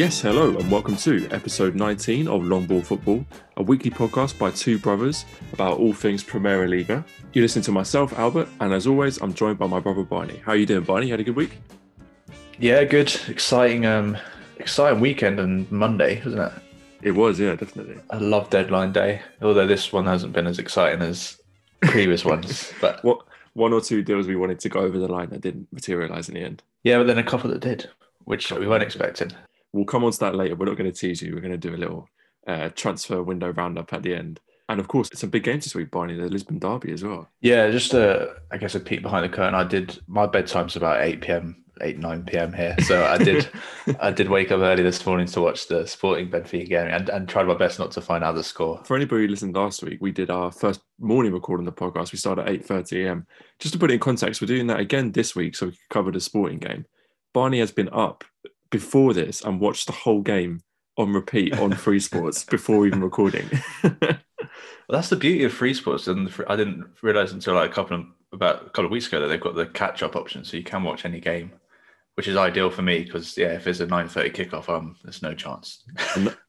Yes, hello and welcome to episode 19 of Longball Football, a weekly podcast by two brothers about all things Primera Liga. You listen to myself, Albert, and as always, I'm joined by my brother Barney. How are you doing, Barney? You had a good week? Yeah, good. Exciting weekend and Monday, wasn't it? It was, yeah, definitely. I love deadline day, although this one hasn't been as exciting as previous ones. But what one or two deals we wanted to go over the line that didn't materialise in the end. Yeah, but then a couple that did, which we weren't expecting. We'll come on to that later. We're not going to tease you. We're going to do a little transfer window roundup at the end. And of course, it's a big game this week, Barney, the Lisbon derby as well. Yeah, just a peek behind the curtain. I did, my bedtime's about 8 9 p.m. here. So I did wake up early this morning to watch the Sporting Benfica game and tried my best not to find out the score. For anybody who listened last week, we did our first morning recording of the podcast. We started at 8:30 a.m. Just to put it in context, we're doing that again this week so we can cover the Sporting game. Barney has been up before this and watched the whole game on repeat on FreeSports before even recording. Well, that's the beauty of FreeSports, and I didn't realise until like about a couple of weeks ago that they've got the catch-up option, so you can watch any game, which is ideal for me because if it's a 9:30 kickoff, there's no chance.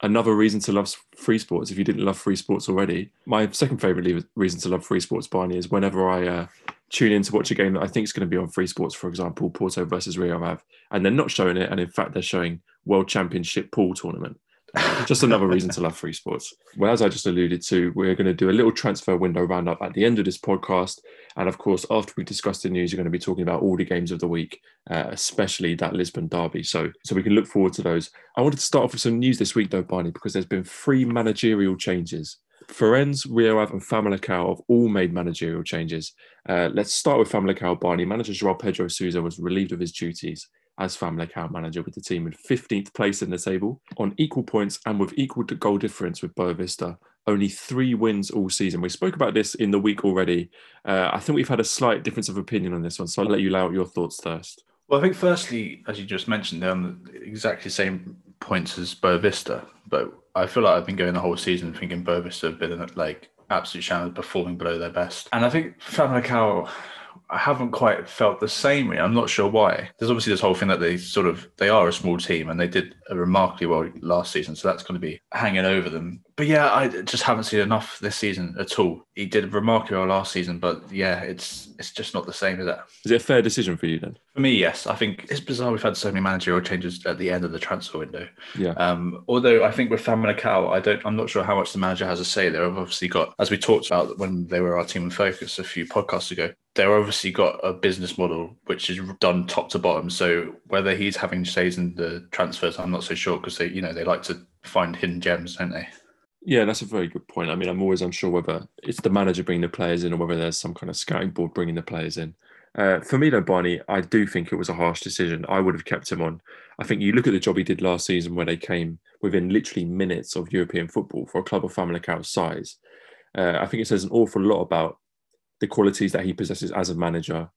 Another reason to love FreeSports, if you didn't love FreeSports already. My second favourite reason to love FreeSports, Barney, is whenever I tune in to watch a game that I think is going to be on FreeSports, for example, Porto versus Rio Ave, and they're not showing it, and in fact they're showing World Championship Pool Tournament. Just another reason to love FreeSports. Well, as I just alluded to, we're going to do a little transfer window roundup at the end of this podcast, and of course after we discuss the news, you're going to be talking about all the games of the week, especially that Lisbon derby, so we can look forward to those. I wanted to start off with some news this week though, Barney, because there's been 3 managerial changes. Ferenc, Rio Ave and Famalicão have all made managerial changes. Let's start with Famalicão, Barney. Manager João Pedro Sousa was relieved of his duties as Famalicão manager, with the team in 15th place in the table, on equal points and with equal goal difference with Boavista. Only 3 wins all season. We spoke about this in the week already. I think we've had a slight difference of opinion on this one, so I'll let you lay out your thoughts first. Well, I think firstly, as you just mentioned, they're on exactly the same points as Boavista, but I feel like I've been going the whole season thinking Boavista have been like absolute shambles, performing below their best. And I think Famalicão, I haven't quite felt the same way. I'm not sure why. There's obviously this whole thing that they are a small team and they did remarkably well last season, so that's going to be hanging over them. But yeah, I just haven't seen enough this season at all. He did remarkably well last season, but yeah, it's just not the same, is it? Is it a fair decision for you then? For me, yes. I think it's bizarre we've had so many managerial changes at the end of the transfer window. Yeah. Although I think with Famalicão, I'm not sure how much the manager has a say there. I've obviously got, as we talked about when they were our team in focus a few podcasts ago, they've obviously got a business model which is done top to bottom. So whether he's having says in the transfers, I'm not so sure, because they like to find hidden gems, don't they? Yeah, that's a very good point. I mean, I'm always unsure whether it's the manager bringing the players in or whether there's some kind of scouting board bringing the players in. For me though, Barney, I do think it was a harsh decision. I would have kept him on. I think you look at the job he did last season, where they came within literally minutes of European football for a club of Famalicão size. I think it says an awful lot about the qualities that he possesses as a manager.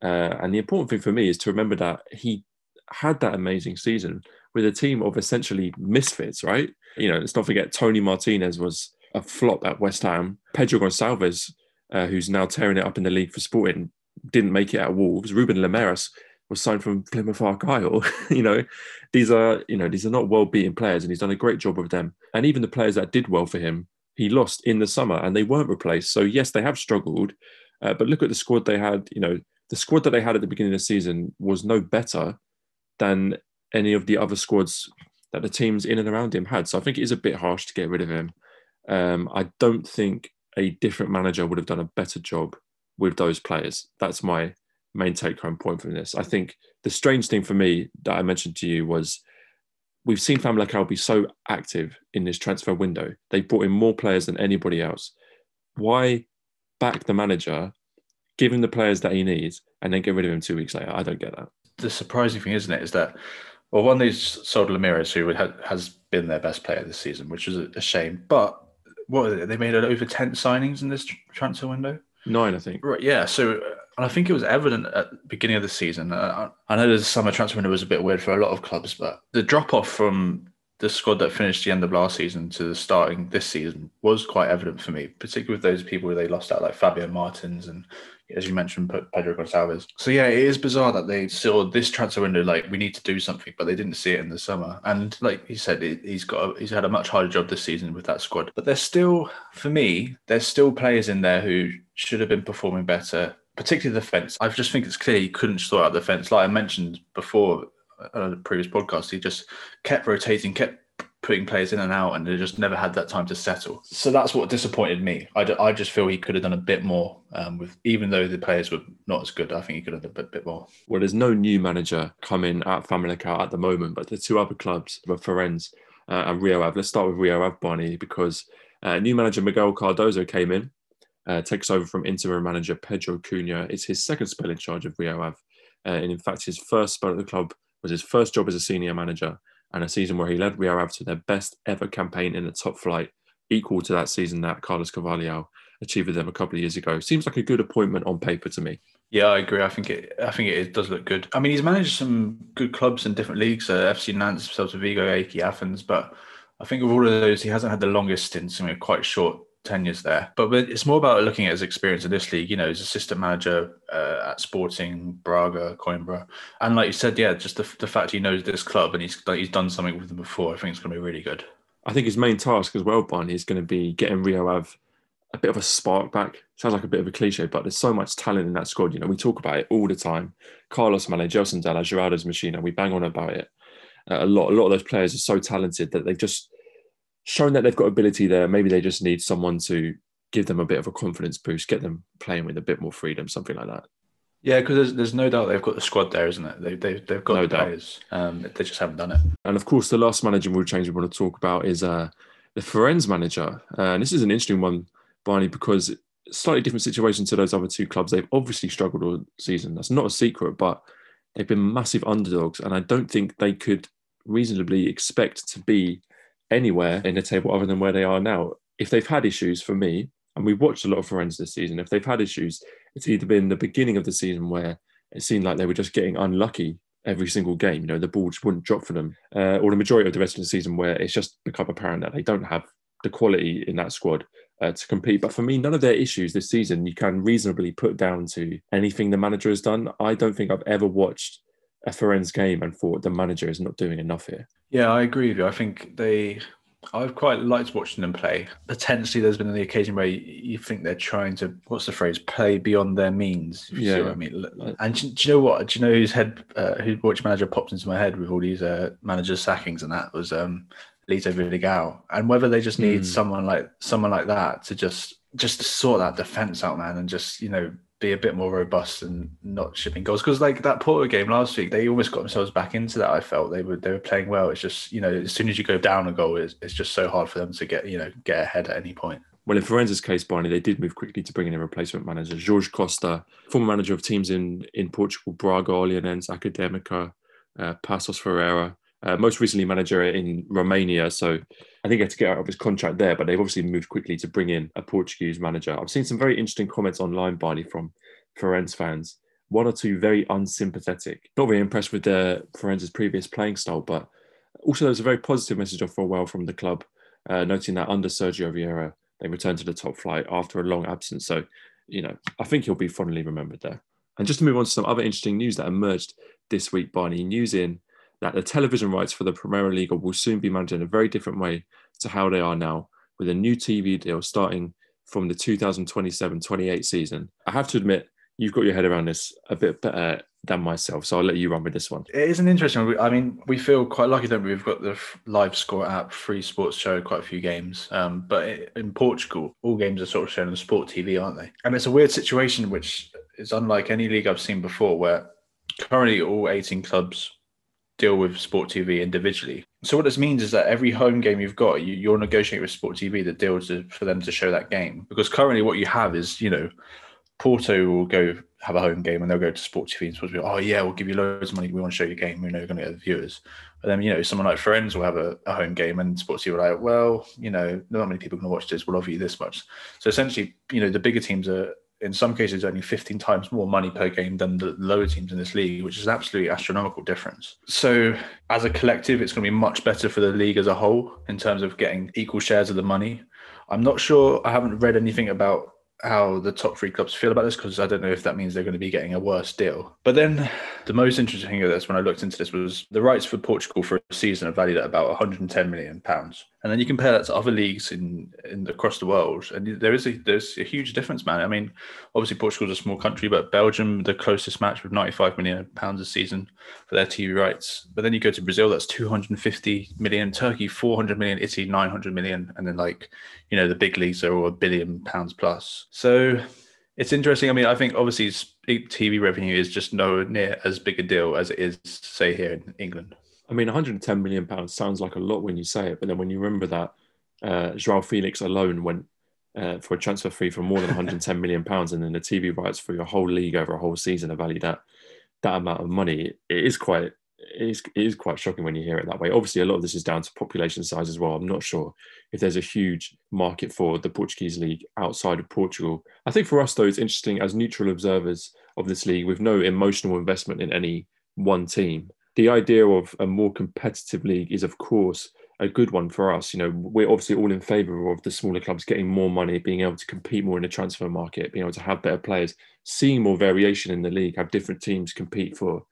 And the important thing for me is to remember that he had that amazing season with a team of essentially misfits, right? Let's not forget Tony Martinez was a flop at West Ham. Pedro Gonçalves, who's now tearing it up in the league for Sporting, didn't make it at Wolves. Ruben Limeiras was signed from Plymouth Argyle. These are not well-beaten players, and he's done a great job with them. And even the players that did well for him, he lost in the summer and they weren't replaced. So yes, they have struggled, but look at the squad they had. The squad that they had at the beginning of the season was no better than any of the other squads that the teams in and around him had. So I think it is a bit harsh to get rid of him. I don't think a different manager would have done a better job with those players. That's my main take-home point from this. I think the strange thing for me that I mentioned to you was we've seen Famalicão be so active in this transfer window. They brought in more players than anybody else. Why back the manager, give him the players that he needs, and then get rid of him 2 weeks later? I don't get that. The surprising thing, isn't it, is that, well, one, they've sold Limeiras, who has been their best player this season, which was a shame. But they made over 10 signings in this transfer window? 9, I think. Right, yeah. So, and I think it was evident at the beginning of the season. I know the summer transfer window was a bit weird for a lot of clubs, but the drop-off from the squad that finished the end of last season to the starting this season was quite evident for me, particularly with those people they lost out, like Fabio Martins and, as you mentioned, Pedro Gonçalves. So yeah, it is bizarre that they saw this transfer window, like, we need to do something, but they didn't see it in the summer. And like you said, he's had a much harder job this season with that squad. But there's still, for me, there's still players in there who should have been performing better, particularly the fence. I just think it's clear he couldn't sort out the fence. Like I mentioned before, on a previous podcast, he just kept rotating, kept putting players in and out, and they just never had that time to settle. So that's what disappointed me. I just feel he could have done a bit more, with, even though the players were not as good, I think he could have done a bit more. Well, there's no new manager coming at Famalicão at the moment, but the two other clubs, Ferenc and Rio Ave. Let's start with Rio Ave, Barney, because new manager Miguel Cardoso came in, takes over from interim manager Pedro Cunha. It's his second spell in charge of Rio Ave. And in fact, his first spell at the club was his first job as a senior manager, and a season where he led Rio Ave to their best ever campaign in the top flight, equal to that season that Carlos Carvalho achieved with them a couple of years ago. Seems like a good appointment on paper to me. Yeah, I agree. I think it does look good. I mean, he's managed some good clubs in different leagues, FC Nantes, Celta Vigo, AEK Athens, but I think of all of those, he hasn't had the longest stints, I mean, quite short tenures there. But it's more about looking at his experience in this league. You know, he's assistant manager at Sporting Braga, Coimbra, and like you said, yeah, just the fact he knows this club and he's done something with them before, I think it's going to be really good. I think his main task as well, Barney, is going to be getting Rio Ave a bit of a spark back. Sounds like a bit of a cliche, but there's so much talent in that squad. You know, we talk about it all the time. Carlos Malé, Gelson Dala, Geraldes, Machino, we bang on about it a lot of those players are so talented that they just shown that they've got ability there. Maybe they just need someone to give them a bit of a confidence boost, get them playing with a bit more freedom, something like that. Yeah, because there's no doubt they've got the squad there, isn't it? They've got no the players. They just haven't done it. And of course, the last managerial change we want to talk about is the Ferenc manager. And this is an interesting one, Barney, because slightly different situation to those other two clubs. They've obviously struggled all season. That's not a secret, but they've been massive underdogs. And I don't think they could reasonably expect to be anywhere in the table other than where they are now. If they've had issues, for me, and we've watched a lot of Ferenc this season, if they've had issues, it's either been the beginning of the season where it seemed like they were just getting unlucky every single game. You know, the ball just wouldn't drop for them, or the majority of the rest of the season where it's just become apparent that they don't have the quality in that squad to compete. But for me, none of their issues this season you can reasonably put down to anything the manager has done. I don't think I've ever watched a Ferenc game and thought the manager is not doing enough here. Yeah, I agree with you. I think I've quite liked watching them play. Potentially, there's been the occasion where you think they're trying to, what's the phrase, play beyond their means. Yeah. See what I mean? And do you know what? Do you know whose watch manager popped into my head with all these manager sackings and that was Lito Vidigal. And whether they just need someone like that to just sort that defence out, man, and just, you know, be a bit more robust and not shipping goals. Because like that Porto game last week, they almost got themselves back into that. I felt they were playing well. It's just, you know, as soon as you go down a goal, it's just so hard for them to get ahead at any point. Well, in Ferenc's case, Barney, they did move quickly to bring in a replacement manager, Jorge Costa, former manager of teams in Portugal, Braga, Olhanense, Académica, Passos Ferreira, most recently manager in Romania. So I think he had to get out of his contract there, but they've obviously moved quickly to bring in a Portuguese manager. I've seen some very interesting comments online, Barney, from Ferenc fans. One or two very unsympathetic, not very impressed with Ferenc's previous playing style, but also there was a very positive message for a while from the club, noting that under Sergio Vieira, they returned to the top flight after a long absence. So, you know, I think he'll be fondly remembered there. And just to move on to some other interesting news that emerged this week, Barney, news in that the television rights for the Primera Liga will soon be managed in a very different way to how they are now, with a new TV deal starting from the 2027-28 season. I have to admit, you've got your head around this a bit better than myself, so I'll let you run with this one. It is an interesting one. I mean, we feel quite lucky, don't we? We've got the live score app, FreeSports show quite a few games. But in Portugal, all games are sort of shown on Sport TV, aren't they? And it's a weird situation, which is unlike any league I've seen before, where currently all 18 clubs deal with Sport TV individually. So what this means is that every home game you've got, you're negotiating with Sport TV the deal for them to show that game. Because currently what you have is, you know, Porto will go have a home game and they'll go to Sport TV and Sport TV, oh yeah, we'll give you loads of money, we want to show your game, we know you're going to get the viewers. But then, you know, someone like Ferenc will have a home game and Sport TV will like, well, you know, not many people can watch this, we'll offer you this much. So essentially, you know, the bigger teams are in some cases only 15 times more money per game than the lower teams in this league, which is an absolutely astronomical difference. So as a collective, it's going to be much better for the league as a whole in terms of getting equal shares of the money. I'm not sure, I haven't read anything about how the top three clubs feel about this, because I don't know if that means they're going to be getting a worse deal. But then the most interesting thing of this, when I looked into this, was the rights for Portugal for a season are valued at about 110 million pounds. And then you compare that to other leagues in across the world, and there's a huge difference, man. I mean, obviously Portugal's a small country, but Belgium, the closest match, with 95 million pounds a season for their TV rights. But then you go to Brazil, that's 250 million, Turkey 400 million, Italy 900 million, and then the big leagues are all £1 billion plus. So it's interesting. I mean, I think obviously TV revenue is just nowhere near as big a deal as it is, say, here in England. I mean, £110 million sounds like a lot when you say it, but then when you remember that João Felix alone went for a transfer fee for more than £110 million, and then the TV rights for your whole league over a whole season are valued at that amount of money, it is quite shocking when you hear it that way. Obviously, a lot of this is down to population size as well. I'm not sure if there's a huge market for the Portuguese league outside of Portugal. I think for us, though, it's interesting as neutral observers of this league with no emotional investment in any one team. The idea of a more competitive league is, of course, a good one for us. You know, we're obviously all in favour of the smaller clubs getting more money, being able to compete more in the transfer market, being able to have better players, seeing more variation in the league, have different teams compete for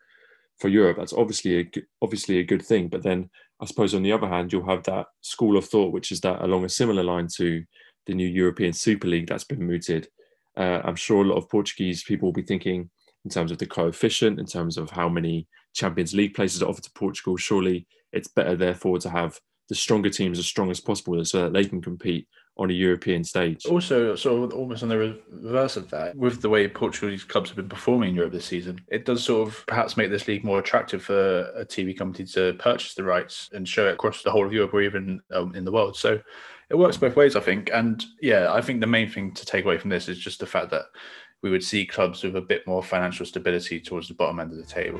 Europe. That's obviously a good thing. But then I suppose on the other hand, you'll have that school of thought, which is that along a similar line to the new European Super League that's been mooted. I'm sure a lot of Portuguese people will be thinking in terms of the coefficient, in terms of how many Champions League places are offered to Portugal. Surely it's better, therefore, to have the stronger teams as strong as possible so that they can compete on a European stage. Also, sort of almost on the reverse of that, with the way Portuguese clubs have been performing in Europe this season, it does sort of perhaps make this league more attractive for a TV company to purchase the rights and show it across the whole of Europe or even in the world. So it works both ways, I think. And yeah, I think the main thing to take away from this is just the fact that we would see clubs with a bit more financial stability towards the bottom end of the table.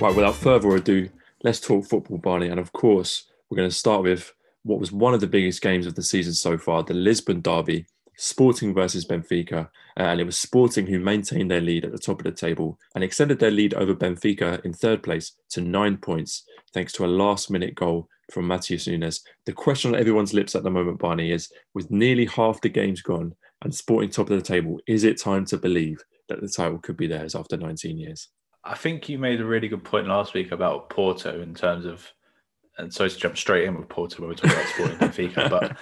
Right, without further ado, let's talk football, Barney. And of course, we're going to start with what was one of the biggest games of the season so far, the Lisbon derby, Sporting versus Benfica, and it was Sporting who maintained their lead at the top of the table and extended their lead over Benfica in third place to 9 points thanks to a last-minute goal from Matheus Nunes. The question on everyone's lips at the moment, Barney, is with nearly half the games gone and Sporting top of the table, is it time to believe that the title could be theirs after 19 years? I think you made a really good point last week about Porto in terms of, and so to jump straight in with Porto when we talk about Sporting Benfica, but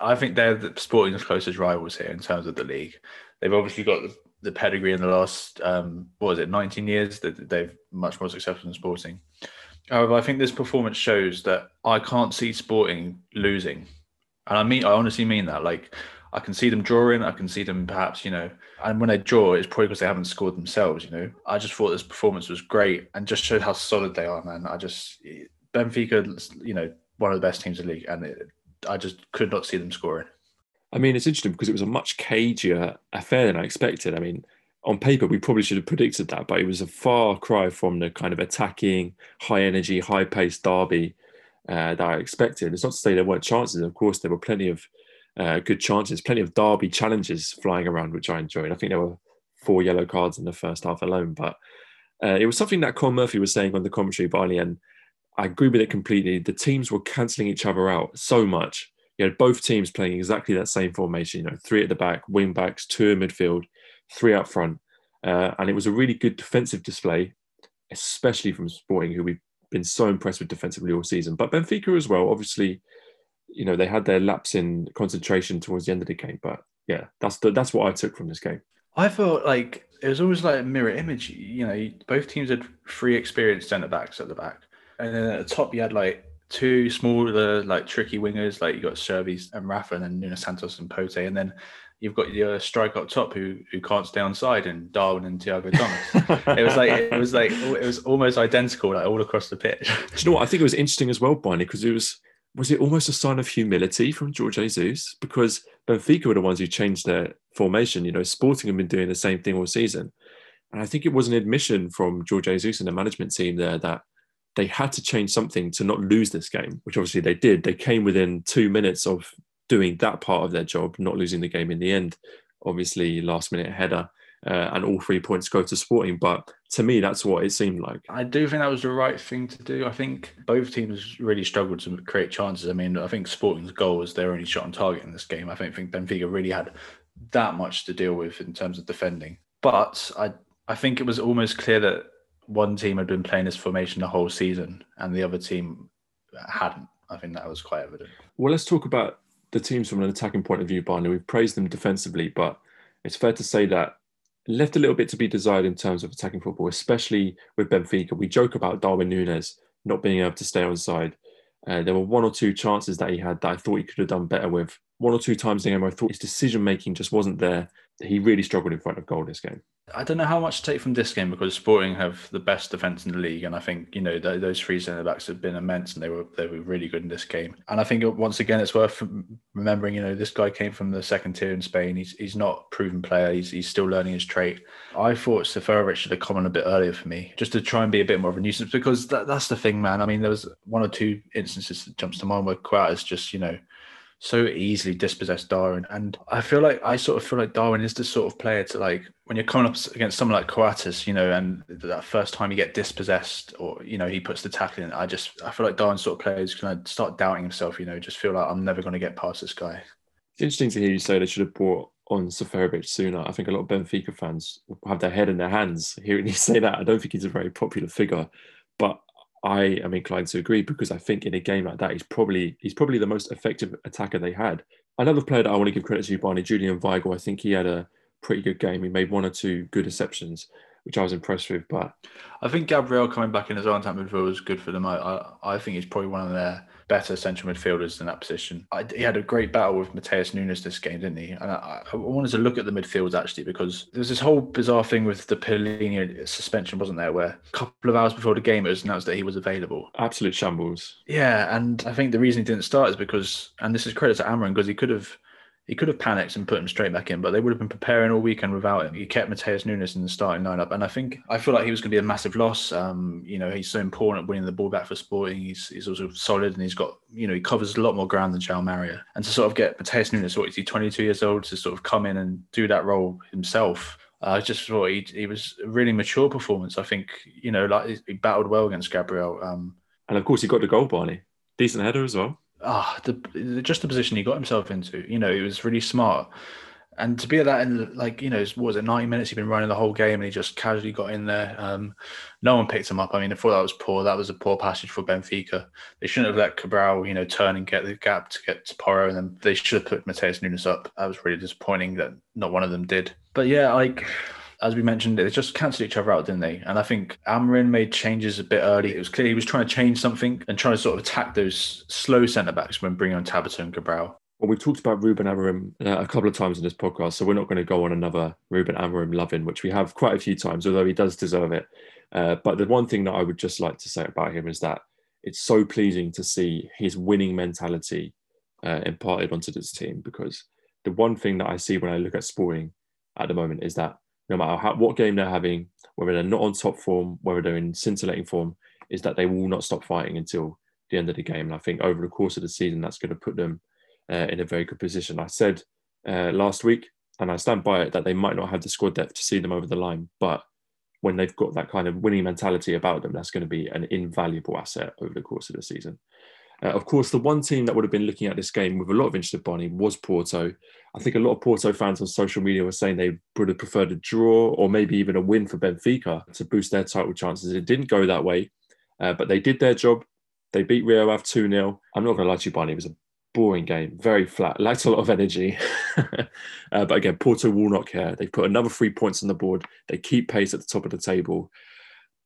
I think they're the Sporting's closest rivals here in terms of the league. They've obviously got the pedigree in the last, 19 years, that they've much more successful than Sporting. However, I think this performance shows that I can't see Sporting losing. And I honestly mean that. Like, I can see them drawing, I can see them perhaps, and when they draw, it's probably because they haven't scored themselves, I just thought this performance was great and just showed how solid they are, man. Benfica, one of the best teams in the league, and I just could not see them scoring. I mean, it's interesting because it was a much cagier affair than I expected. I mean, on paper, we probably should have predicted that, but it was a far cry from the kind of attacking, high-energy, high-paced derby that I expected. It's not to say there weren't chances. Of course, there were plenty of good chances, plenty of derby challenges flying around, which I enjoyed. I think there were 4 yellow cards in the first half alone, but it was something that Con Murphy was saying on the commentary, Barney, and I agree with it completely. The teams were cancelling each other out so much. You had both teams playing exactly that same formation, 3 at the back, wing backs, 2 in midfield, 3 up front. And it was a really good defensive display, especially from Sporting, who we've been so impressed with defensively all season. But Benfica as well, obviously, they had their lapse in concentration towards the end of the game. But yeah, that's what I took from this game. I felt like it was always like a mirror image. Both teams had 3 experienced centre-backs at the back. And then at the top, you had 2 smaller, tricky wingers. Like, you got Servis and Rafa, and then Nuno Santos and Pote. And then you've got your striker up top who can't stay on side, and Darwin and Thiago Thomas. it was almost identical, all across the pitch. Do you know what? I think it was interesting as well, Barney, because it was was it almost a sign of humility from Jorge Jesus? Because Benfica were the ones who changed their formation. You know, Sporting have been doing the same thing all season. And I think it was an admission from Jorge Jesus and the management team there that they had to change something to not lose this game, which obviously they did. They came within 2 minutes of doing that part of their job, not losing the game in the end. Obviously, last-minute header. And all 3 points go to Sporting. But to me, that's what it seemed like. I do think that was the right thing to do. I think both teams really struggled to create chances. I mean, I think Sporting's goal was their only shot on target in this game. I don't think Benfica really had that much to deal with in terms of defending. But I think it was almost clear that one team had been playing this formation the whole season and the other team hadn't. I think that was quite evident. Well, let's talk about the teams from an attacking point of view, Barney. We've praised them defensively, but it's fair to say that left a little bit to be desired in terms of attacking football, especially with Benfica. We joke about Darwin Núñez not being able to stay on side. There were one or two chances that he had that I thought he could have done better with. One or two times in the game, I thought his decision-making just wasn't there. He really struggled in front of goal this game. I don't know how much to take from this game because Sporting have the best defence in the league, and I think, you know, those three centre-backs have been immense and they were really good in this game. And I think, once again, it's worth remembering, you know, this guy came from the second tier in Spain. He's not a proven player. He's still learning his trade. I thought Seferovic should have come on a bit earlier for me, just to try and be a bit more of a nuisance, because that's the thing, man. I mean, there was one or two instances that jumps to mind where Coates just, you know, so easily dispossessed Darwin. And I feel like Darwin is the sort of player to, like, when you're coming up against someone like Coates, you know, and that first time you get dispossessed or, you know, he puts the tackle in, I feel like Darwin sort of players can start doubting himself, you know, just feel like I'm never going to get past this guy. It's interesting to hear you say they should have brought on Seferovic sooner. I think a lot of Benfica fans have their head in their hands hearing you say that. I don't think he's a very popular figure, but I am inclined to agree because I think in a game like that, he's probably the most effective attacker they had. Another player that I want to give credit to, Barney, Julian Weigl. I think he had a pretty good game. He made one or two good interceptions, which I was impressed with. But I think Gabriel coming back in as well in that midfield was good for them. I think he's probably one of their better central midfielders in that position. He had a great battle with Matheus Nunes this game, didn't he? And I wanted to look at the midfield, actually, because there's this whole bizarre thing with the Pellegrini suspension, wasn't there, where a couple of hours before the game it was announced that he was available. Absolute shambles. Yeah, and I think the reason he didn't start is because, and this is credit to Amorim, because he could have panicked and put him straight back in, but they would have been preparing all weekend without him. He kept Matheus Nunes in the starting lineup, and I feel like he was going to be a massive loss. You know, he's so important at winning the ball back for Sporting. He's also solid, and he's got, you know, he covers a lot more ground than João Mario. And to sort of get Matheus Nunes, what is he, 22 years old, to sort of come in and do that role himself. I just thought he was a really mature performance. I think, you know, like, he battled well against Gabriel. And of course, he got the goal, Barney. Decent header as well. Just the position he got himself into, you know, he was really smart. And to be at that, in, like, you know, what was it, 90 minutes he'd been running the whole game and he just casually got in there. No one picked him up. I mean, I thought that was poor. That was a poor passage for Benfica. They shouldn't have let Cabral, you know, turn and get the gap to get to Porro, and then they should have put Matheus Nunes up. That was really disappointing that not one of them did. But yeah, like, as we mentioned, they just cancelled each other out, didn't they? And I think Amorim made changes a bit early. It was clear he was trying to change something and trying to sort of attack those slow centre-backs when bringing on Tabata and Cabral. Well, we've talked about Rúben Amorim a couple of times in this podcast, so we're not going to go on another Rúben Amorim loving, which we have quite a few times, although he does deserve it. But the one thing that I would just like to say about him is that it's so pleasing to see his winning mentality imparted onto this team, because the one thing that I see when I look at Sporting at the moment is that no matter what game they're having, whether they're not on top form, whether they're in scintillating form, is that they will not stop fighting until the end of the game. And I think over the course of the season, that's going to put them in a very good position. I said last week, and I stand by it, that they might not have the squad depth to see them over the line, but when they've got that kind of winning mentality about them, that's going to be an invaluable asset over the course of the season. Of course, the one team that would have been looking at this game with a lot of interest, Barney, was Porto. I think a lot of Porto fans on social media were saying they would have preferred a draw or maybe even a win for Benfica to boost their title chances. It didn't go that way, but they did their job. They beat Rio Ave 2-0. I'm not going to lie to you, Barney, it was a boring game, very flat, lacked a lot of energy. But again, Porto will not care. They put another 3 points on the board. They keep pace at the top of the table.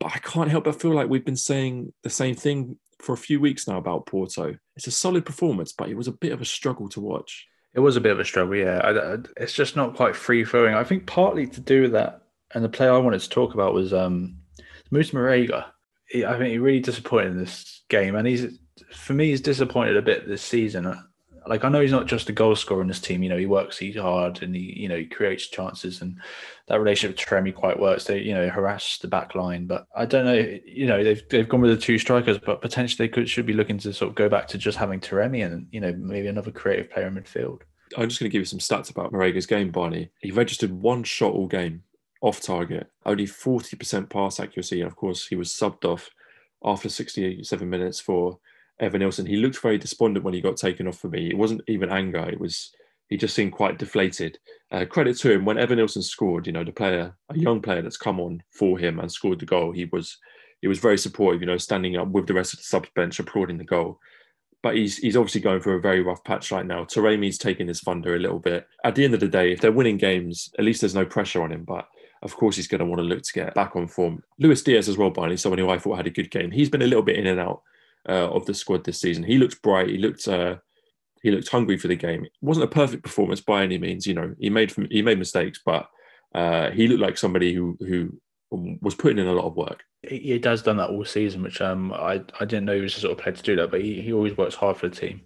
But I can't help but feel like we've been saying the same thing for a few weeks now about Porto. It's a solid performance, but it was a bit of a struggle to watch. It was a bit of a struggle, yeah. It's just not quite free-flowing. I think partly to do with that, and the player I wanted to talk about was Musa Marega. I think he really disappointed in this game, and he's for me, he's disappointed a bit this season. Like, I know he's not just a goal scorer in this team. You know, he works hard and he creates chances, and that relationship with Taremi quite works. They, harass the back line, but I don't know, they've gone with the two strikers, but potentially they should be looking to sort of go back to just having Taremi and, maybe another creative player in midfield. I'm just going to give you some stats about Maraga's game, Barney. He registered one shot all game, off target, only 40% pass accuracy. And of course, he was subbed off after 67 minutes for Evanilson. He looked very despondent when he got taken off for me. It wasn't even anger. He just seemed quite deflated. Credit to him, when Evanilson scored, a young player that's come on for him and scored the goal, he was very supportive, standing up with the rest of the subs bench, applauding the goal. But he's obviously going through a very rough patch right now. Taremi's taking his thunder a little bit. At the end of the day, if they're winning games, at least there's no pressure on him. But of course, he's going to want to look to get back on form. Luis Diaz as well, Barney, someone who I thought had a good game. He's been a little bit in and out of the squad this season. He looked bright. He looked hungry for the game. It wasn't a perfect performance by any means. He made mistakes, but he looked like somebody who was putting in a lot of work. He has done that all season, which I didn't know he was the sort of player to do that, but he always works hard for the team.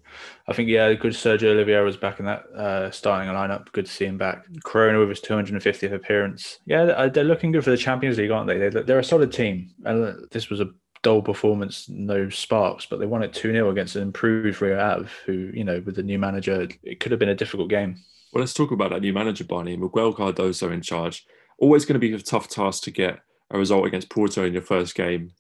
I think, good Sergio Oliveira was back in that starting lineup. Good to see him back. Corona with his 250th appearance. Yeah, they're looking good for the Champions League, aren't they? They're a solid team. And this was a dull performance, no sparks, but they won it 2-0 against an improved Rio Ave, who, with the new manager, it could have been a difficult game. Well, let's talk about that new manager, Barney. Miguel Cardoso in charge. Always going to be a tough task to get a result against Porto in your first game.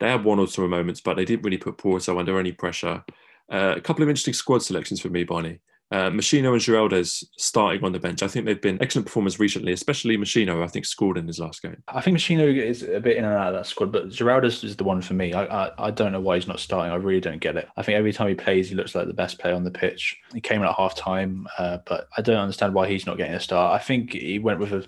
They had one or two moments, but they didn't really put Porto under any pressure. A couple of interesting squad selections for me, Barney. Machino and Geraldes starting on the bench. I think they've been excellent performers recently, especially Machino, I think, scored in his last game. I think Machino is a bit in and out of that squad, but Geraldes is the one for me. I don't know why he's not starting. I really don't get it. I think every time he plays, he looks like the best player on the pitch. He came in at half-time, but I don't understand why he's not getting a start. I think he went with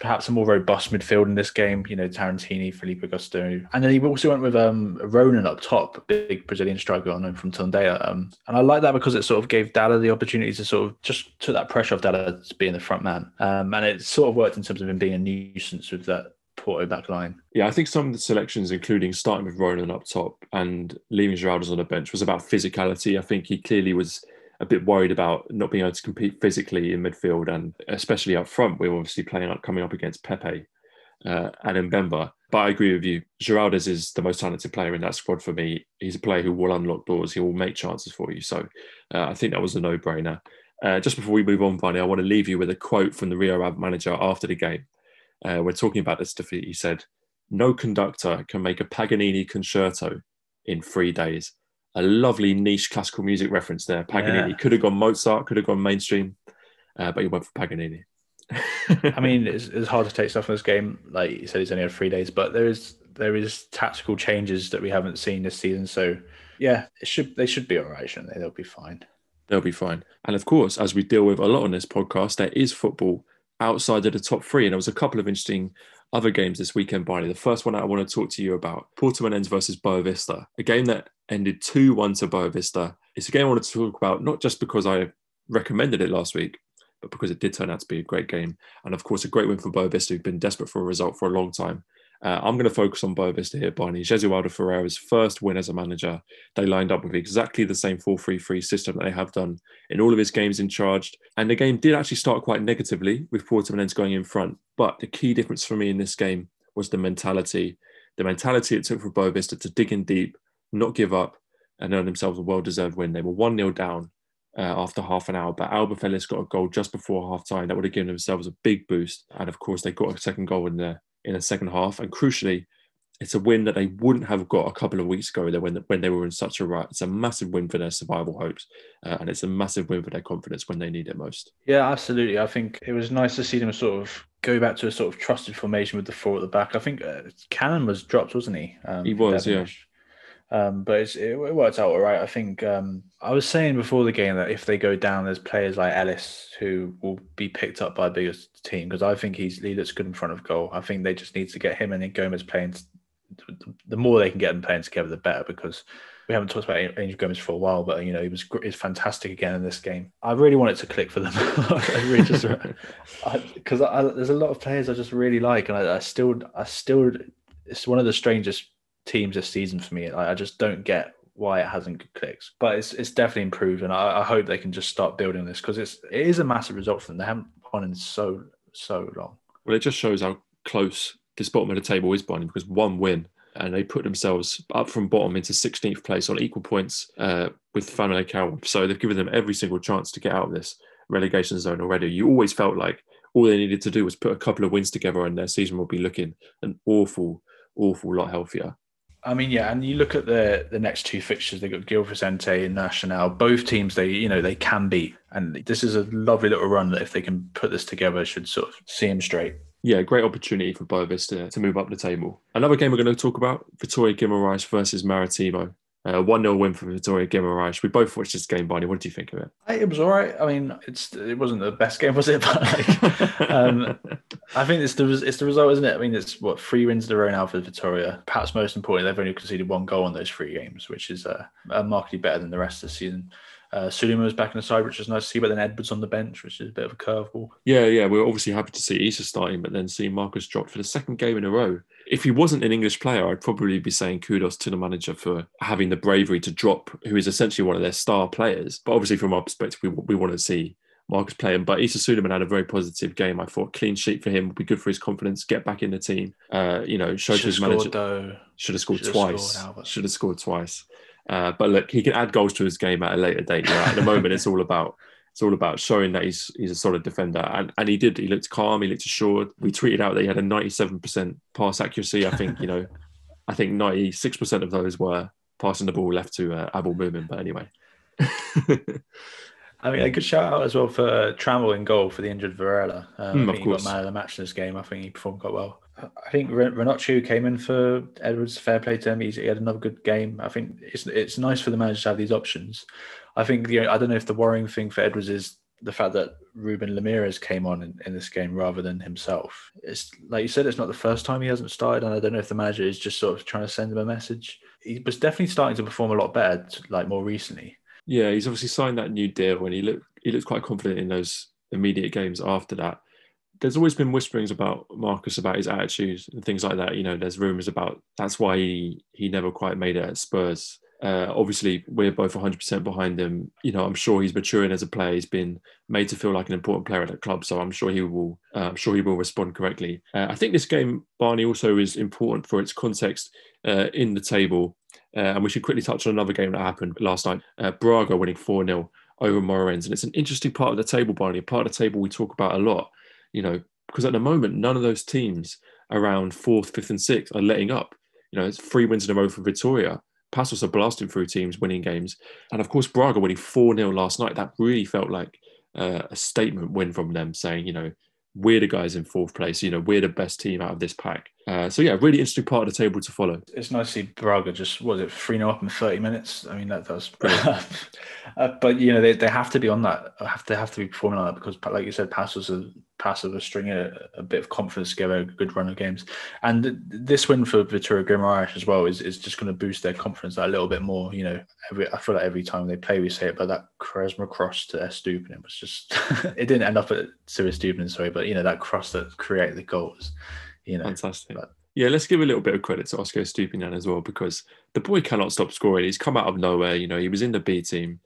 perhaps a more robust midfield in this game, Tarantini, Felipe Augusto. And then he also went with Ronan up top, big Brazilian striker unknown from Tondela. And I like that because it sort of gave Dala the opportunity to sort of just took that pressure off Dala to being the front man. And it sort of worked in terms of him being a nuisance with that Porto back line. Yeah, I think some of the selections, including starting with Ronan up top and leaving Geraldes on the bench, was about physicality. I think he clearly was a bit worried about not being able to compete physically in midfield, and especially up front. We were obviously coming up against Pepe and Mbemba. But I agree with you. Geraldes is the most talented player in that squad for me. He's a player who will unlock doors. He will make chances for you. So I think that was a no-brainer. Just before we move on, Barney, I want to leave you with a quote from the Rio Ave manager after the game. We're talking about this defeat. He said, "No conductor can make a Paganini concerto in 3 days." A lovely niche classical music reference there. Paganini could have gone Mozart, could have gone mainstream, but he went for Paganini. I mean, it's hard to take stuff in this game. Like you said, he's only had 3 days, but there is tactical changes that we haven't seen this season. So yeah, they should be all right, shouldn't they? They'll be fine. They'll be fine. And of course, as we deal with a lot on this podcast, there is football outside of the top three, and there was a couple of interesting other games this weekend, Barney. The first one I want to talk to you about, Porto Menes versus Boavista, a game that ended 2-1 to Boavista. It's a game I wanted to talk about, not just because I recommended it last week, but because it did turn out to be a great game. And of course, a great win for Boavista, who've been desperate for a result for a long time. I'm going to focus on Boavista here, Barney. Jesualdo Ferreira's first win as a manager. They lined up with exactly the same 4-3-3 system that they have done in all of his games in charge. And the game did actually start quite negatively with Portimonense going in front. But the key difference for me in this game was the mentality. The mentality it took for Boavista to dig in deep, not give up, and earn themselves a well-deserved win. They were 1-0 down after half an hour, but Albert Fellis got a goal just before half time that would have given themselves a big boost, and of course they got a second goal in the second half, and crucially it's a win that they wouldn't have got a couple of weeks ago when they were in such a rut. It's a massive win for their survival hopes, and it's a massive win for their confidence when they need it most. Yeah, absolutely. I think it was nice to see them sort of go back to a sort of trusted formation with the four at the back. I think Cannon was dropped, wasn't he? He was, yeah. But it worked out all right. I think I was saying before the game that if they go down, there's players like Ellis who will be picked up by a bigger team, because I think he looks good in front of goal. I think they just need to get him and Gomez playing. The more they can get them playing together, the better, because we haven't talked about Angel Gomez for a while, but he's fantastic again in this game. I really want it to click for them. Because there's a lot of players I just really like, and I still it's one of the strangest teams this season for me. I just don't get why it hasn't clicked. But it's definitely improved, and I hope they can just start building this, because it is a massive result for them. They haven't won in so long. Well, it just shows how close this bottom of the table is, Barney, because one win and they put themselves up from bottom into 16th place on equal points with Famalicão. So they've given them every single chance to get out of this relegation zone already. You always felt like all they needed to do was put a couple of wins together and their season would be looking an awful lot healthier. I mean, yeah, and you look at the next two fixtures. They've got Gil Vicente and Nacional. Both teams, they can beat. And this is a lovely little run that if they can put this together, should sort of see them straight. Yeah, great opportunity for Boavista to move up the table. Another game we're going to talk about, Vitória Guimarães versus Marítimo. 1-0 win for Vitória Guimarães. We both watched this game, Barney. What did you think of it? It was all right. I mean, it wasn't the best game, was it? But I think it's the result, isn't it? I mean, it's what, 3 wins in a row now for Vitória. Perhaps most importantly, they've only conceded 1 goal in those 3 games, which is markedly better than the rest of the season. Sulima was back in the side, which was nice to see, but then Edwards on the bench, which is a bit of a curveball. Yeah, we were obviously happy to see Issa starting, but then seeing Marcus dropped for the second game in a row. If he wasn't an English player, I'd probably be saying kudos to the manager for having the bravery to drop who is essentially one of their star players. But obviously from our perspective, we want to see Marcus playing. But Issa Suleiman had a very positive game, I thought. Clean sheet for him would be good for his confidence, get back in the team. Show to his manager. Should have scored twice. But look, he can add goals to his game at a later date. Right? At the moment, it's all about showing that he's a solid defender, and he did. He looked calm. He looked assured. We tweeted out that he had a 97% pass accuracy. I think 96% of those were passing the ball left to Abel Moomin. But anyway, I mean, a good shout out as well for Trammell in goal for the injured Varela. Of course, he got man of the match in this game. I think he performed quite well. I think Renaccio came in for Edwards. Fair play to him. He had another good game. I think it's nice for the manager to have these options. I think I don't know if the worrying thing for Edwards is the fact that Ruben Lamírez came on in this game rather than himself. It's like you said, it's not the first time he hasn't started, and I don't know if the manager is just sort of trying to send him a message. He was definitely starting to perform a lot better, like more recently. Yeah, he's obviously signed that new deal, and he looked quite confident in those immediate games after that. There's always been whisperings about Marcus, about his attitudes and things like that. There's rumours about that's why he never quite made it at Spurs. Obviously, we're both 100% behind him. I'm sure he's maturing as a player. He's been made to feel like an important player at the club, so I'm sure he will respond correctly. I think this game, Barney, also is important for its context in the table. And we should quickly touch on another game that happened last night. Braga winning 4-0 over Moreirense. And it's an interesting part of the table, Barney, a part of the table we talk about a lot. Because at the moment, none of those teams around 4th, 5th and 6th are letting up. It's 3 wins in a row for Vitória. Passos are blasting through teams, winning games. And of course, Braga winning 4-0 last night. That really felt like a statement win from them, saying, we're the guys in 4th place. We're the best team out of this pack. So yeah, really interesting part of the table to follow. It's nice to see Braga just, 3-0 up in 30 minutes? I mean, that's brilliant. But, they have to be on that. They have to be performing on that, because, like you said, Passos are stringing a bit of confidence together, a good run of games. And this win for Vitória Guimarães as well is just going to boost their confidence a little bit more. I feel like every time they play, we say it, but that Quaresma cross to Estupinen, it was just... it didn't end up to Estupinen, sorry, but, that cross that created the goals... Fantastic. But yeah, let's give a little bit of credit to Oscar Estupiñán as well, because the boy cannot stop scoring. He's come out of nowhere. He was in the B team.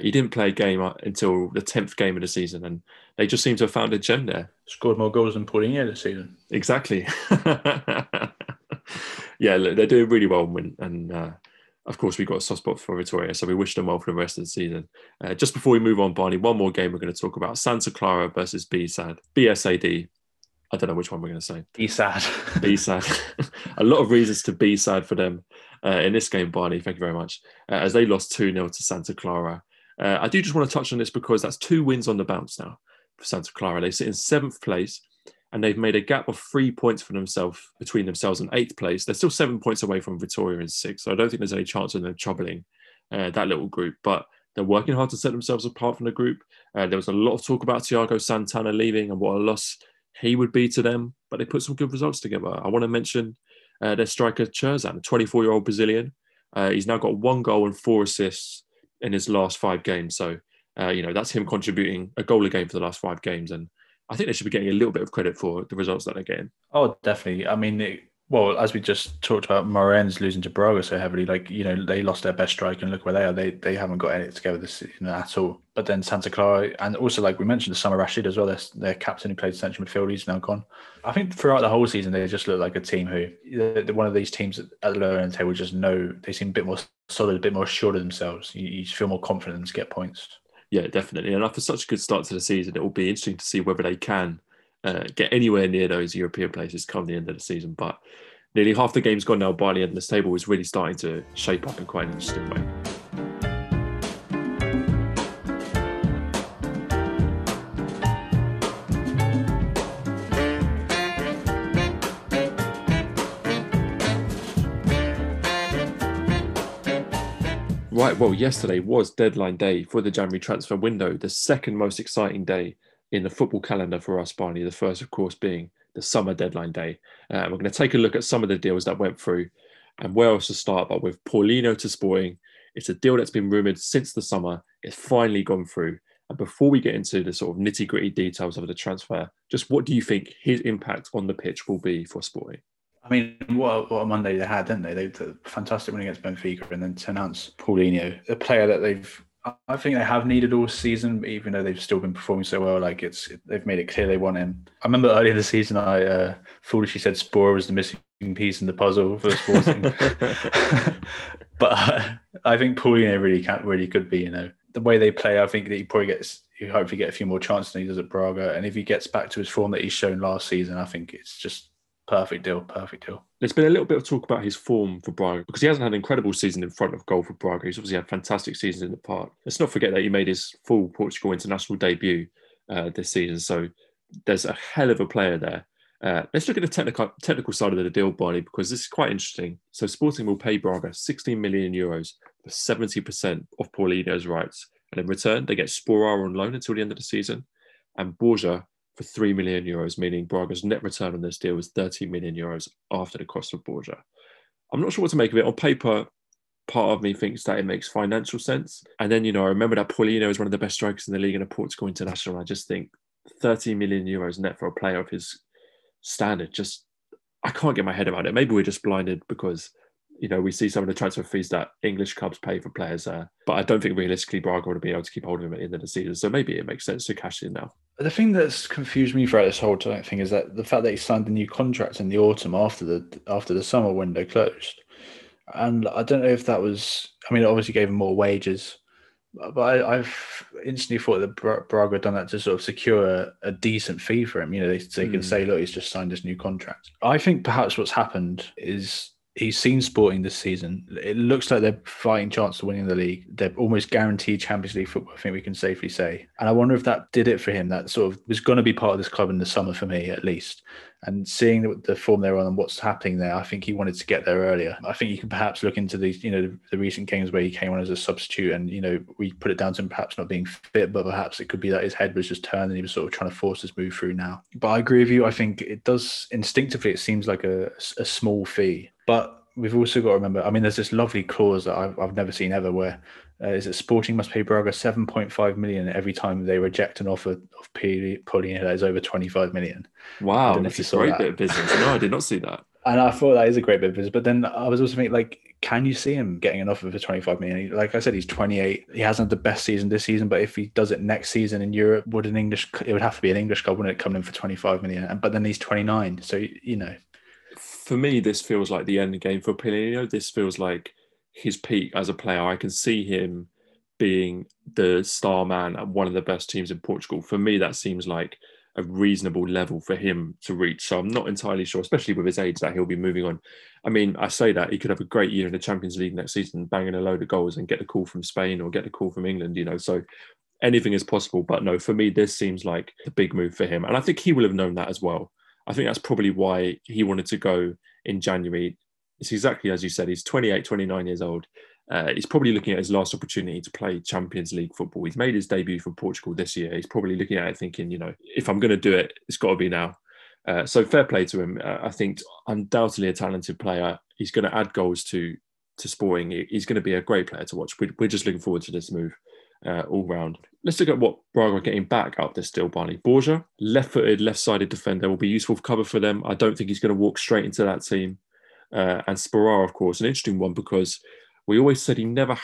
He didn't play a game until the 10th game of the season, and they just seem to have found a gem there. Scored more goals than Paulinho this season. Exactly. Yeah, look, they're doing really well, and of course we've got a soft spot for Vitória, so we wish them well for the rest of the season. Just before we move on, Barney, one more game we're going to talk about: Santa Clara versus BSAD. I don't know which one we're going to say. Be sad. Be sad. A lot of reasons to be sad for them in this game, Barney. Thank you very much. As they lost 2-0 to Santa Clara. I do just want to touch on this because that's 2 wins on the bounce now for Santa Clara. They sit in 7th place, and they've made a gap of 3 points between themselves and 8th place. They're still 7 points away from Vitória in 6th, so I don't think there's any chance of them troubling that little group. But they're working hard to set themselves apart from the group. There was a lot of talk about Thiago Santana leaving and what a loss he would be to them, but they put some good results together. I want to mention their striker, Cherzan, a 24-year-old Brazilian. He's now got 1 goal and 4 assists in his last 5 games. So, that's him contributing a goal a game for the last 5 games. And I think they should be getting a little bit of credit for the results that they're getting. Oh, definitely. I mean, Well, as we just talked about, Moren's losing to Braga so heavily, like, you know, they lost their best striker and look where they are. They haven't got it together this season at all. But then Santa Clara, and also, like we mentioned, Osama Rashid as well, their captain who played central midfield, he's now gone. I think throughout the whole season, they just look like a team who, one of these teams at the lower end of the table, just know they seem a bit more solid, a bit more assured of themselves. You just feel more confident to get points. Yeah, definitely. And after such a good start to the season, it will be interesting to see whether they can get anywhere near those European places come the end of the season. But nearly half the game's gone now by the end of this table is really starting to shape up in quite an interesting way. Right, well, yesterday was deadline day for the January transfer window, the second most exciting day in the football calendar for us, Barney, the first, of course, being the summer deadline day. We're going to take a look at some of the deals that went through and where else to start, but with Paulinho to Sporting. It's a deal that's been rumoured since the summer. It's finally gone through. And before we get into the sort of nitty-gritty details of the transfer, just what do you think his impact on the pitch will be for Sporting? I mean, what a Monday they had, didn't they? They did a fantastic win against Benfica, and then to announce Paulinho, a player that I think they have needed all season, even though they've still been performing so well. Like, they've made it clear they want him. I remember earlier in the season, I foolishly said Spora was the missing piece in the puzzle for Sporting, but I think Paulinho really could be. You know, the way they play, I think that he hopefully get a few more chances than he does at Braga, and if he gets back to his form that he's shown last season, I think it's just perfect deal. There's been a little bit of talk about his form for Braga because he hasn't had an incredible season in front of goal for Braga. He's obviously had fantastic seasons in the park. Let's not forget that he made his full Portugal international debut this season. So there's a hell of a player there. Let's look at the technical side of the deal, Barney, because this is quite interesting. So Sporting will pay Braga €16 million for 70% of Paulinho's rights. And in return, they get Sporar on loan until the end of the season and Borja for €3 million, meaning Braga's net return on this deal was €30 million after the cost of Borja. I'm not sure what to make of it. On paper, part of me thinks that it makes financial sense. And then, you know, I remember that Paulinho is one of the best strikers in the league and a Portugal international. I just think €30 million net for a player of his standard, I can't get my head around it. Maybe we're just blinded because, you know, we see some of the transfer fees that English clubs pay for players there. But I don't think realistically Braga would be able to keep hold of him at the end of the season. So maybe it makes sense to cash in now. The thing that's confused me throughout this whole thing is that the fact that he signed a new contract in the autumn after the summer window closed. And I don't know if that was... I mean, it obviously gave him more wages. But I've instantly thought that Braga had done that to sort of secure a decent fee for him. You know, they can say, look, he's just signed this new contract. I think perhaps what's happened is... he's seen Sporting this season. It looks like they're fighting chance of winning the league. They're almost guaranteed Champions League football, I think we can safely say. And I wonder if that did it for him. That sort of was going to be part of this club in the summer for me, at least. And seeing the form they're on and what's happening there, I think he wanted to get there earlier. I think you can perhaps look into the recent games where he came on as a substitute and, you know, we put it down to him perhaps not being fit, but perhaps it could be that his head was just turned and he was sort of trying to force his move through now. But I agree with you. I think it does, instinctively, it seems like a small fee. But we've also got to remember, I mean, there's this lovely clause that I've never seen ever where is that Sporting must pay Braga $7.5 million every time they reject an offer of Paulinho that is over $25 million. Wow, that's a great bit of business. No, I did not see that. And I thought that is a great bit of business. But then I was also thinking, like, can you see him getting an offer for $25 million? Like I said, he's 28. He hasn't had the best season this season, but if he does it next season in Europe, it would have to be an English club, wouldn't it, coming in for $25 million? But then he's 29. So, you know. For me, this feels like the end game for Paulinho. This feels like his peak as a player. I can see him being the star man at one of the best teams in Portugal. For me, that seems like a reasonable level for him to reach. So I'm not entirely sure, especially with his age, that he'll be moving on. I mean, I say that he could have a great year in the Champions League next season, banging a load of goals and get a call from Spain or get a call from England, you know. So anything is possible. But no, for me, this seems like the big move for him. And I think he will have known that as well. I think that's probably why he wanted to go in January. It's exactly as you said. He's 28, 29 years old. He's probably looking at his last opportunity to play Champions League football. He's made his debut for Portugal this year. He's probably looking at it thinking, you know, if I'm going to do it, it's got to be now. So fair play to him. I think undoubtedly a talented player. He's going to add goals to Sporting. He's going to be a great player to watch. We're just looking forward to this move. all round. Let's look at what Braga are getting back out there still, Barney. Borja, left-footed, left-sided defender, will be useful cover for them. I don't think he's going to walk straight into that team. And Sporrar, of course, an interesting one because we always said he never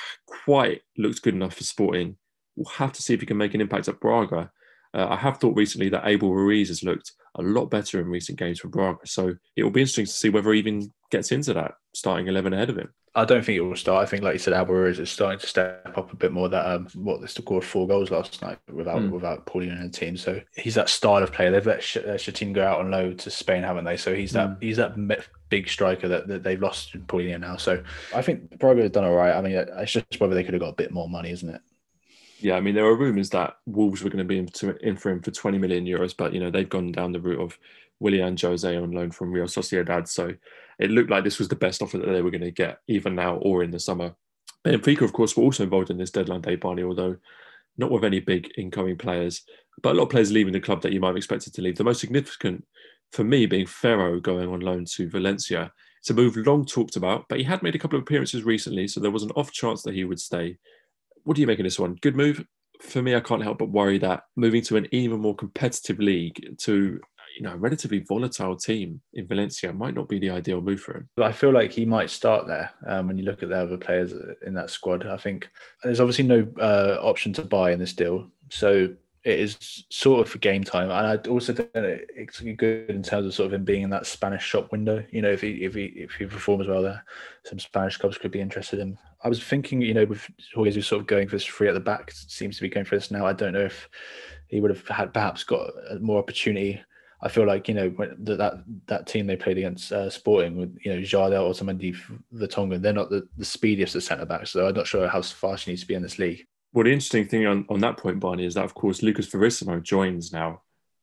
quite looks good enough for Sporting. We'll have to see if he can make an impact at Braga. I have thought recently that Abel Ruiz has looked a lot better in recent games for Braga. So it will be interesting to see whether he even gets into that starting 11 ahead of him. I don't think it will start. I think, like you said, Abel Ruiz is starting to step up a bit more. That they scored 4 goals last night without Paulinho in the team. So he's that style of player. They've let Coutinho go out on loan to Spain, haven't they? So he's that big striker that they've lost in Paulinho now. So I think Braga have done all right. I mean, it's just whether they could have got a bit more money, isn't it? Yeah, I mean, there were rumours that Wolves were going to be in for him for €20 million, but, you know, they've gone down the route of Willian Jose on loan from Real Sociedad. So it looked like this was the best offer that they were going to get, either now or in the summer. Benfica, of course, were also involved in this deadline day, Barney, although not with any big incoming players, but a lot of players leaving the club that you might have expected to leave. The most significant for me being Ferro going on loan to Valencia. It's a move long talked about, but he had made a couple of appearances recently, so there was an off chance that he would stay. What do you make of this one? Good move. For me, I can't help but worry that moving to an even more competitive league to, you know, a relatively volatile team in Valencia might not be the ideal move for him. I feel like he might start there when you look at the other players in that squad. I think there's obviously no option to buy in this deal. So it is sort of for game time. And I also think that it's good in terms of sort of him being in that Spanish shop window. You know, if he performs well there, some Spanish clubs could be interested in him. I was thinking, you know, with Jorge Jesus sort of going for this free at the back, seems to be going for this now. I don't know if he would have had perhaps got more opportunity. I feel like, you know, that team they played against Sporting with, you know, Jardel or Otamendi, the Tonga, they're not the speediest of centre-backs. So I'm not sure how fast you need to be in this league. Well, the interesting thing on that point, Barney, is that, of course, Lucas Verissimo joins now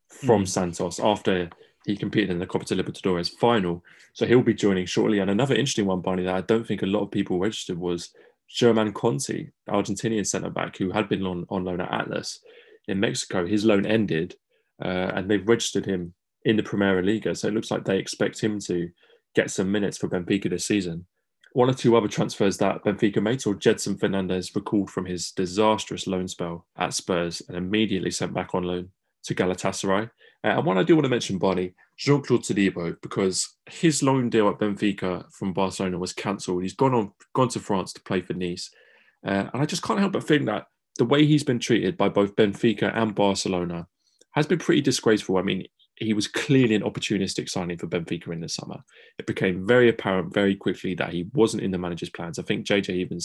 from Santos after he competed in the Copa Libertadores final. So he'll be joining shortly. And another interesting one, Barney, that I don't think a lot of people registered was German Conti, Argentinian centre-back, who had been on loan at Atlas in Mexico. His loan ended and they've registered him in the Primera Liga. So it looks like they expect him to get some minutes for Benfica this season. One or two other transfers that Benfica made saw Jedson Fernandes recalled from his disastrous loan spell at Spurs and immediately sent back on loan to Galatasaray. And one I do want to mention, Barney, Jean-Claude Todibo, because his loan deal at Benfica from Barcelona was cancelled. He's gone to France to play for Nice. And I just can't help but think that the way he's been treated by both Benfica and Barcelona has been pretty disgraceful. I mean, he was clearly an opportunistic signing for Benfica in the summer. It became very apparent very quickly that he wasn't in the manager's plans. I think JJ even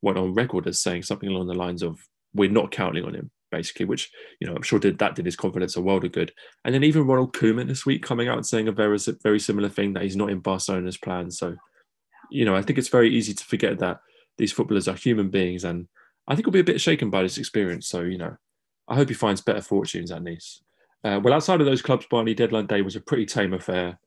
went on record as saying something along the lines of, we're not counting on him, basically, which, you know, I'm sure did his confidence a world of good. And then even Ronald Koeman this week coming out and saying a very, very similar thing, that he's not in Barcelona's plans. So, you know, I think it's very easy to forget that these footballers are human beings, and I think he'll be a bit shaken by this experience. So, you know, I hope he finds better fortunes at Nice. Well, outside of those clubs, Barney, deadline day was a pretty tame affair.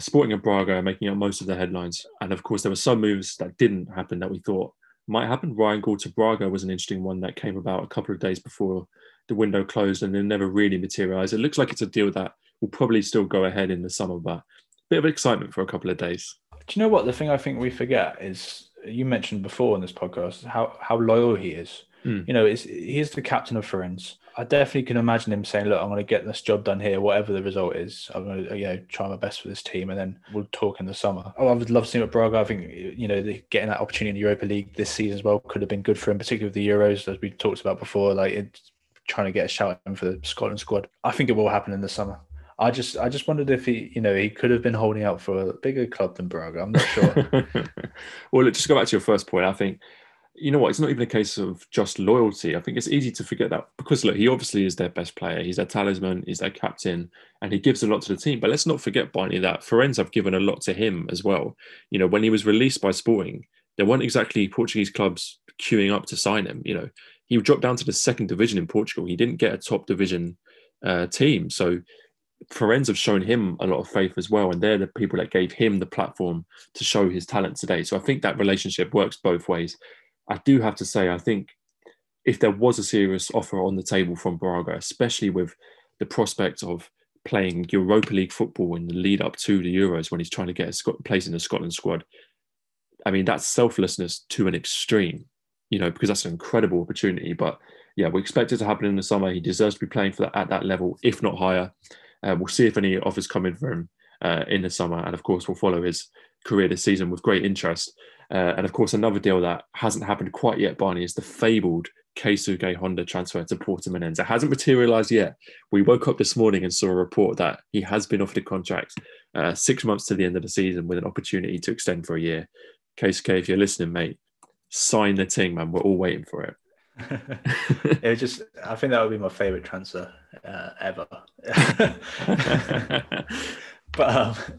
Sporting and Braga are making up most of the headlines. And of course, there were some moves that didn't happen that we thought might happen. Ryan Gould to Braga was an interesting one that came about a couple of days before the window closed and then never really materialised. It looks like it's a deal that will probably still go ahead in the summer, but a bit of excitement for a couple of days. Do you know what? The thing I think we forget is, you mentioned before on this podcast, how loyal he is. You know, he's the captain of Ferenc. I definitely can imagine him saying, look, I'm going to get this job done here, whatever the result is. I'm going to, you know, try my best for this team, and then we'll talk in the summer. Oh, I would love to see him at Braga. I think, you know, getting that opportunity in the Europa League this season as well could have been good for him, particularly with the Euros, as we talked about before, trying to get a shout in for the Scotland squad. I think it will happen in the summer. I just wondered if he, you know, he could have been holding out for a bigger club than Braga. I'm not sure. Well, look, just go back to your first point. I think, you know what, it's not even a case of just loyalty. I think it's easy to forget that because, look, he obviously is their best player. He's their talisman, he's their captain, and he gives a lot to the team. But let's not forget, Barney, that Ferenc have given a lot to him as well. You know, when he was released by Sporting, there weren't exactly Portuguese clubs queuing up to sign him. You know, he dropped down to the second division in Portugal. He didn't get a top division team. So Ferenc have shown him a lot of faith as well, and they're the people that gave him the platform to show his talent today. So I think that relationship works both ways. I do have to say, I think if there was a serious offer on the table from Braga, especially with the prospect of playing Europa League football in the lead up to the Euros when he's trying to get a place in the Scotland squad, I mean, that's selflessness to an extreme. you know, because that's an incredible opportunity. But yeah, we expect it to happen in the summer. He deserves to be playing for that, at that level, if not higher. We'll see if any offers come in for him in the summer. And of course, we'll follow his career this season with great interest. And of course, another deal that hasn't happened quite yet, Barney, is the fabled Keisuke Honda transfer to Porto Menense. It hasn't materialised yet. We woke up this morning and saw a report that he has been offered a contract 6 months to the end of the season with an opportunity to extend for a year. Keisuke, if you're listening, mate, sign the ting, man. We're all waiting for it. It was just, I think that would be my favourite transfer ever. But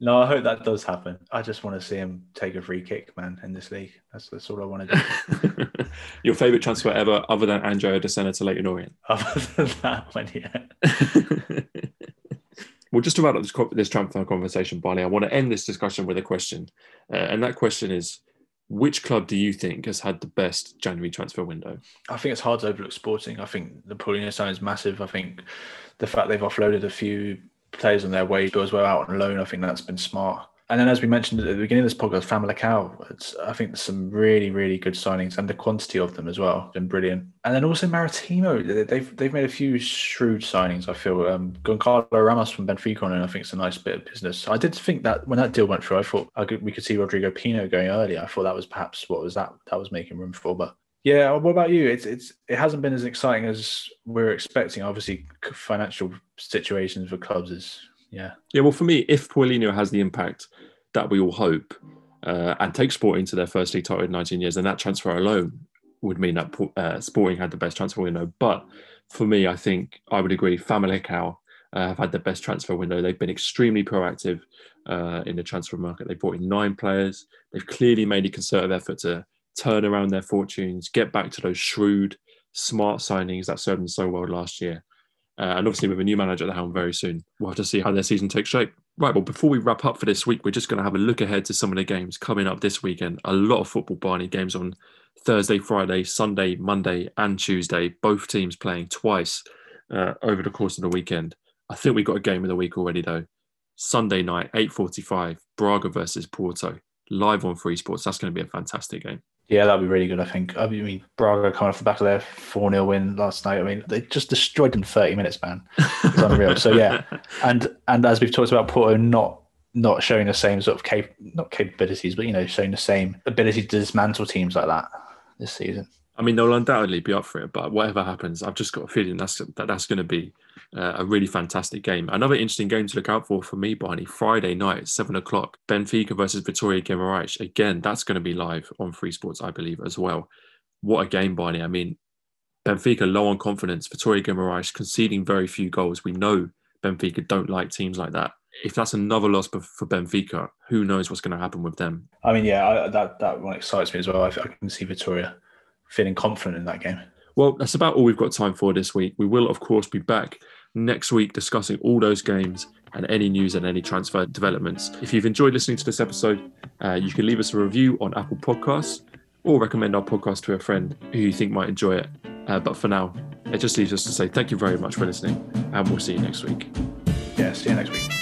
no, I hope that does happen. I just want to see him take a free kick, man, in this league. That's all I want to do. Your favourite transfer ever, other than Andrea Desena to Leyton Orient? Other than that one, yeah. Well, just about this transfer conversation, Barney, I want to end this discussion with a question. And that question is, which club do you think has had the best January transfer window? I think it's hard to overlook Sporting. I think the Paulino sign is massive. I think the fact they've offloaded a few players on their wage bill as well out on loan, I think that's been smart. And then, as we mentioned at the beginning of this podcast, Famalicão, I think there's some really, really good signings, and the quantity of them as well has been brilliant. And then also Maritimo, they've made a few shrewd signings, I feel. Goncalo Ramos from Benfica, and I think it's a nice bit of business. I did think that when that deal went through, I thought we could see Rodrigo Pino going earlier. I thought that was perhaps what was that was making room for. But yeah, what about you? It hasn't been as exciting as we were expecting. Obviously, financial situations for clubs is... Yeah. Well, for me, if Paulinho has the impact that we all hope and takes Sporting to their first league title in 19 years, then that transfer alone would mean that Sporting had the best transfer window. But for me, I think I would agree. Famalicão have had the best transfer window. They've been extremely proactive in the transfer market. They brought in 9 players. They've clearly made a concerted effort to turn around their fortunes, get back to those shrewd, smart signings that served them so well last year. And obviously with a new manager at the helm very soon, we'll have to see how their season takes shape. Right, well, before we wrap up for this week, we're just going to have a look ahead to some of the games coming up this weekend. A lot of football, Barney. Games on Thursday, Friday, Sunday, Monday and Tuesday. Both teams playing twice over the course of the weekend. I think we've got a game of the week already, though. Sunday night, 8:45, Braga versus Porto. Live on FreeSports. That's going to be a fantastic game. Yeah, that'd be really good, I think. I mean, Braga coming off the back of their 4-0 win last night. I mean, they just destroyed in 30 minutes, man. It's unreal. So, yeah. And as we've talked about, Porto not showing the same sort of, not capabilities, but, you know, showing the same ability to dismantle teams like that this season. I mean, they'll undoubtedly be up for it, but whatever happens, I've just got a feeling that's going to be a really fantastic game. Another interesting game to look out for me, Barney, Friday night at 7 o'clock, Benfica versus Vitória Guimarães. Again, that's going to be live on FreeSports, I believe, as well. What a game, Barney. I mean, Benfica low on confidence, Vitória Guimarães conceding very few goals. We know Benfica don't like teams like that. If that's another loss for Benfica, who knows what's going to happen with them? I mean, yeah, that one excites me as well. I can see Vitória feeling confident in that game. Well, that's about all we've got time for this week. We will, of course, be back next week discussing all those games and any news and any transfer developments. If you've enjoyed listening to this episode, you can leave us a review on Apple Podcasts or recommend our podcast to a friend who you think might enjoy it. But for now, it just leaves us to say thank you very much for listening, and we'll see you next week. Yeah, see you next week.